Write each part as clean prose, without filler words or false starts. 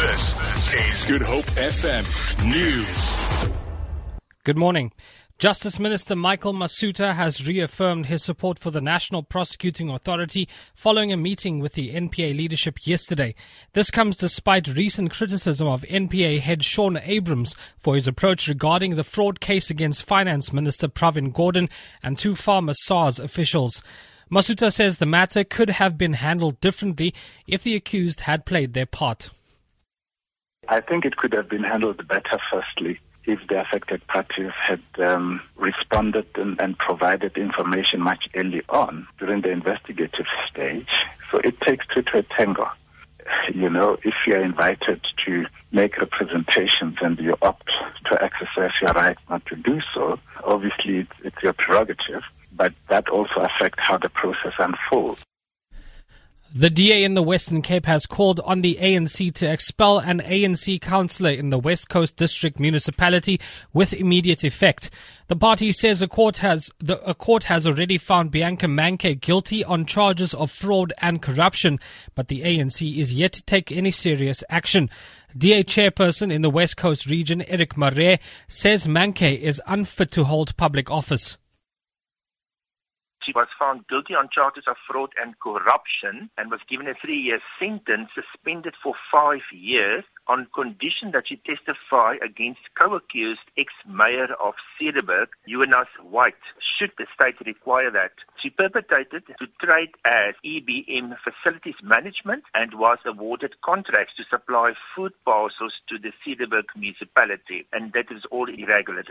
This is Good Hope FM News. Good morning. Justice Minister Michael Masutha has reaffirmed his support for the National Prosecuting Authority following a meeting with the NPA leadership yesterday. This comes despite recent criticism of NPA head Shaun Abrahams for his approach regarding the fraud case against Finance Minister Pravin Gordhan and two former SARS officials. Masutha says the matter could have been handled differently if the accused had played their part. I think it could have been handled better, firstly, if the affected parties had responded and provided information much early on during the investigative stage. So it takes two to a tango. You know, if you're invited to make representations and you opt to exercise your right not to do so, obviously it's your prerogative, but that also affects how the process unfolds. The DA in the Western Cape has called on the ANC to expel an ANC councillor in the West Coast District Municipality with immediate effect. The party says a court has already found Bianca Manke guilty on charges of fraud and corruption, but the ANC is yet to take any serious action. DA chairperson in the West Coast region, Eric Marais, says Manke is unfit to hold public office. She was found guilty on charges of fraud and corruption and was given a 3-year sentence, suspended for 5 years, on condition that she testify against co-accused ex-mayor of Cederburg, Eunice White, should the state require that. She perpetrated to trade as EBM facilities management and was awarded contracts to supply food parcels to the Cederburg municipality, and that is all irregular.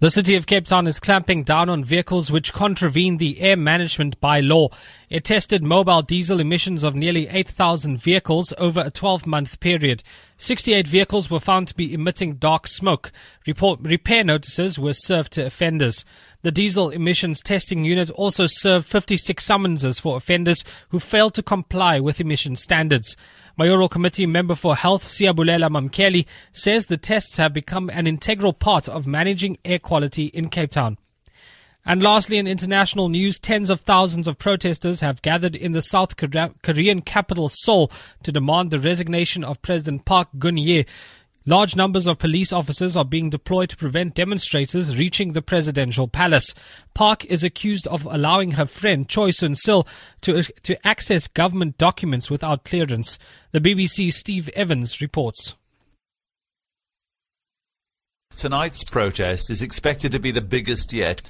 The City of Cape Town is clamping down on vehicles which contravene the air management bylaw. It tested mobile diesel emissions of nearly 8,000 vehicles over a 12-month period. 68 vehicles were found to be emitting dark smoke. Repair notices were served to offenders. The diesel emissions testing unit also served 56 summonses for offenders who failed to comply with emission standards. Mayoral Committee Member for Health Siabulela Mamkeli says the tests have become an integral part of managing air quality in Cape Town. And lastly, in international news, tens of thousands of protesters have gathered in the South Korean capital Seoul to demand the resignation of President Park Geun-hye. Large numbers of police officers are being deployed to prevent demonstrators reaching the presidential palace. Park is accused of allowing her friend Choi Soon-sil to access government documents without clearance. The BBC's Steve Evans reports. Tonight's protest is expected to be the biggest yet.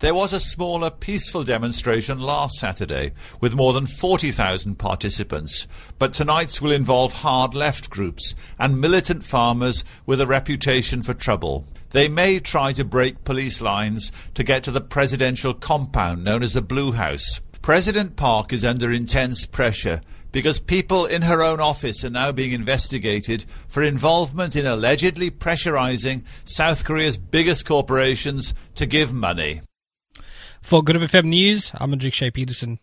There was a smaller, peaceful demonstration last Saturday with more than 40,000 participants, but tonight's will involve hard left groups and militant farmers with a reputation for trouble. They may try to break police lines to get to the presidential compound known as the Blue House. President Park is under intense pressure because people in her own office are now being investigated for involvement in allegedly pressurizing South Korea's biggest corporations to give money. For Good Hope FM News, I'm Andrew Shea-Peterson.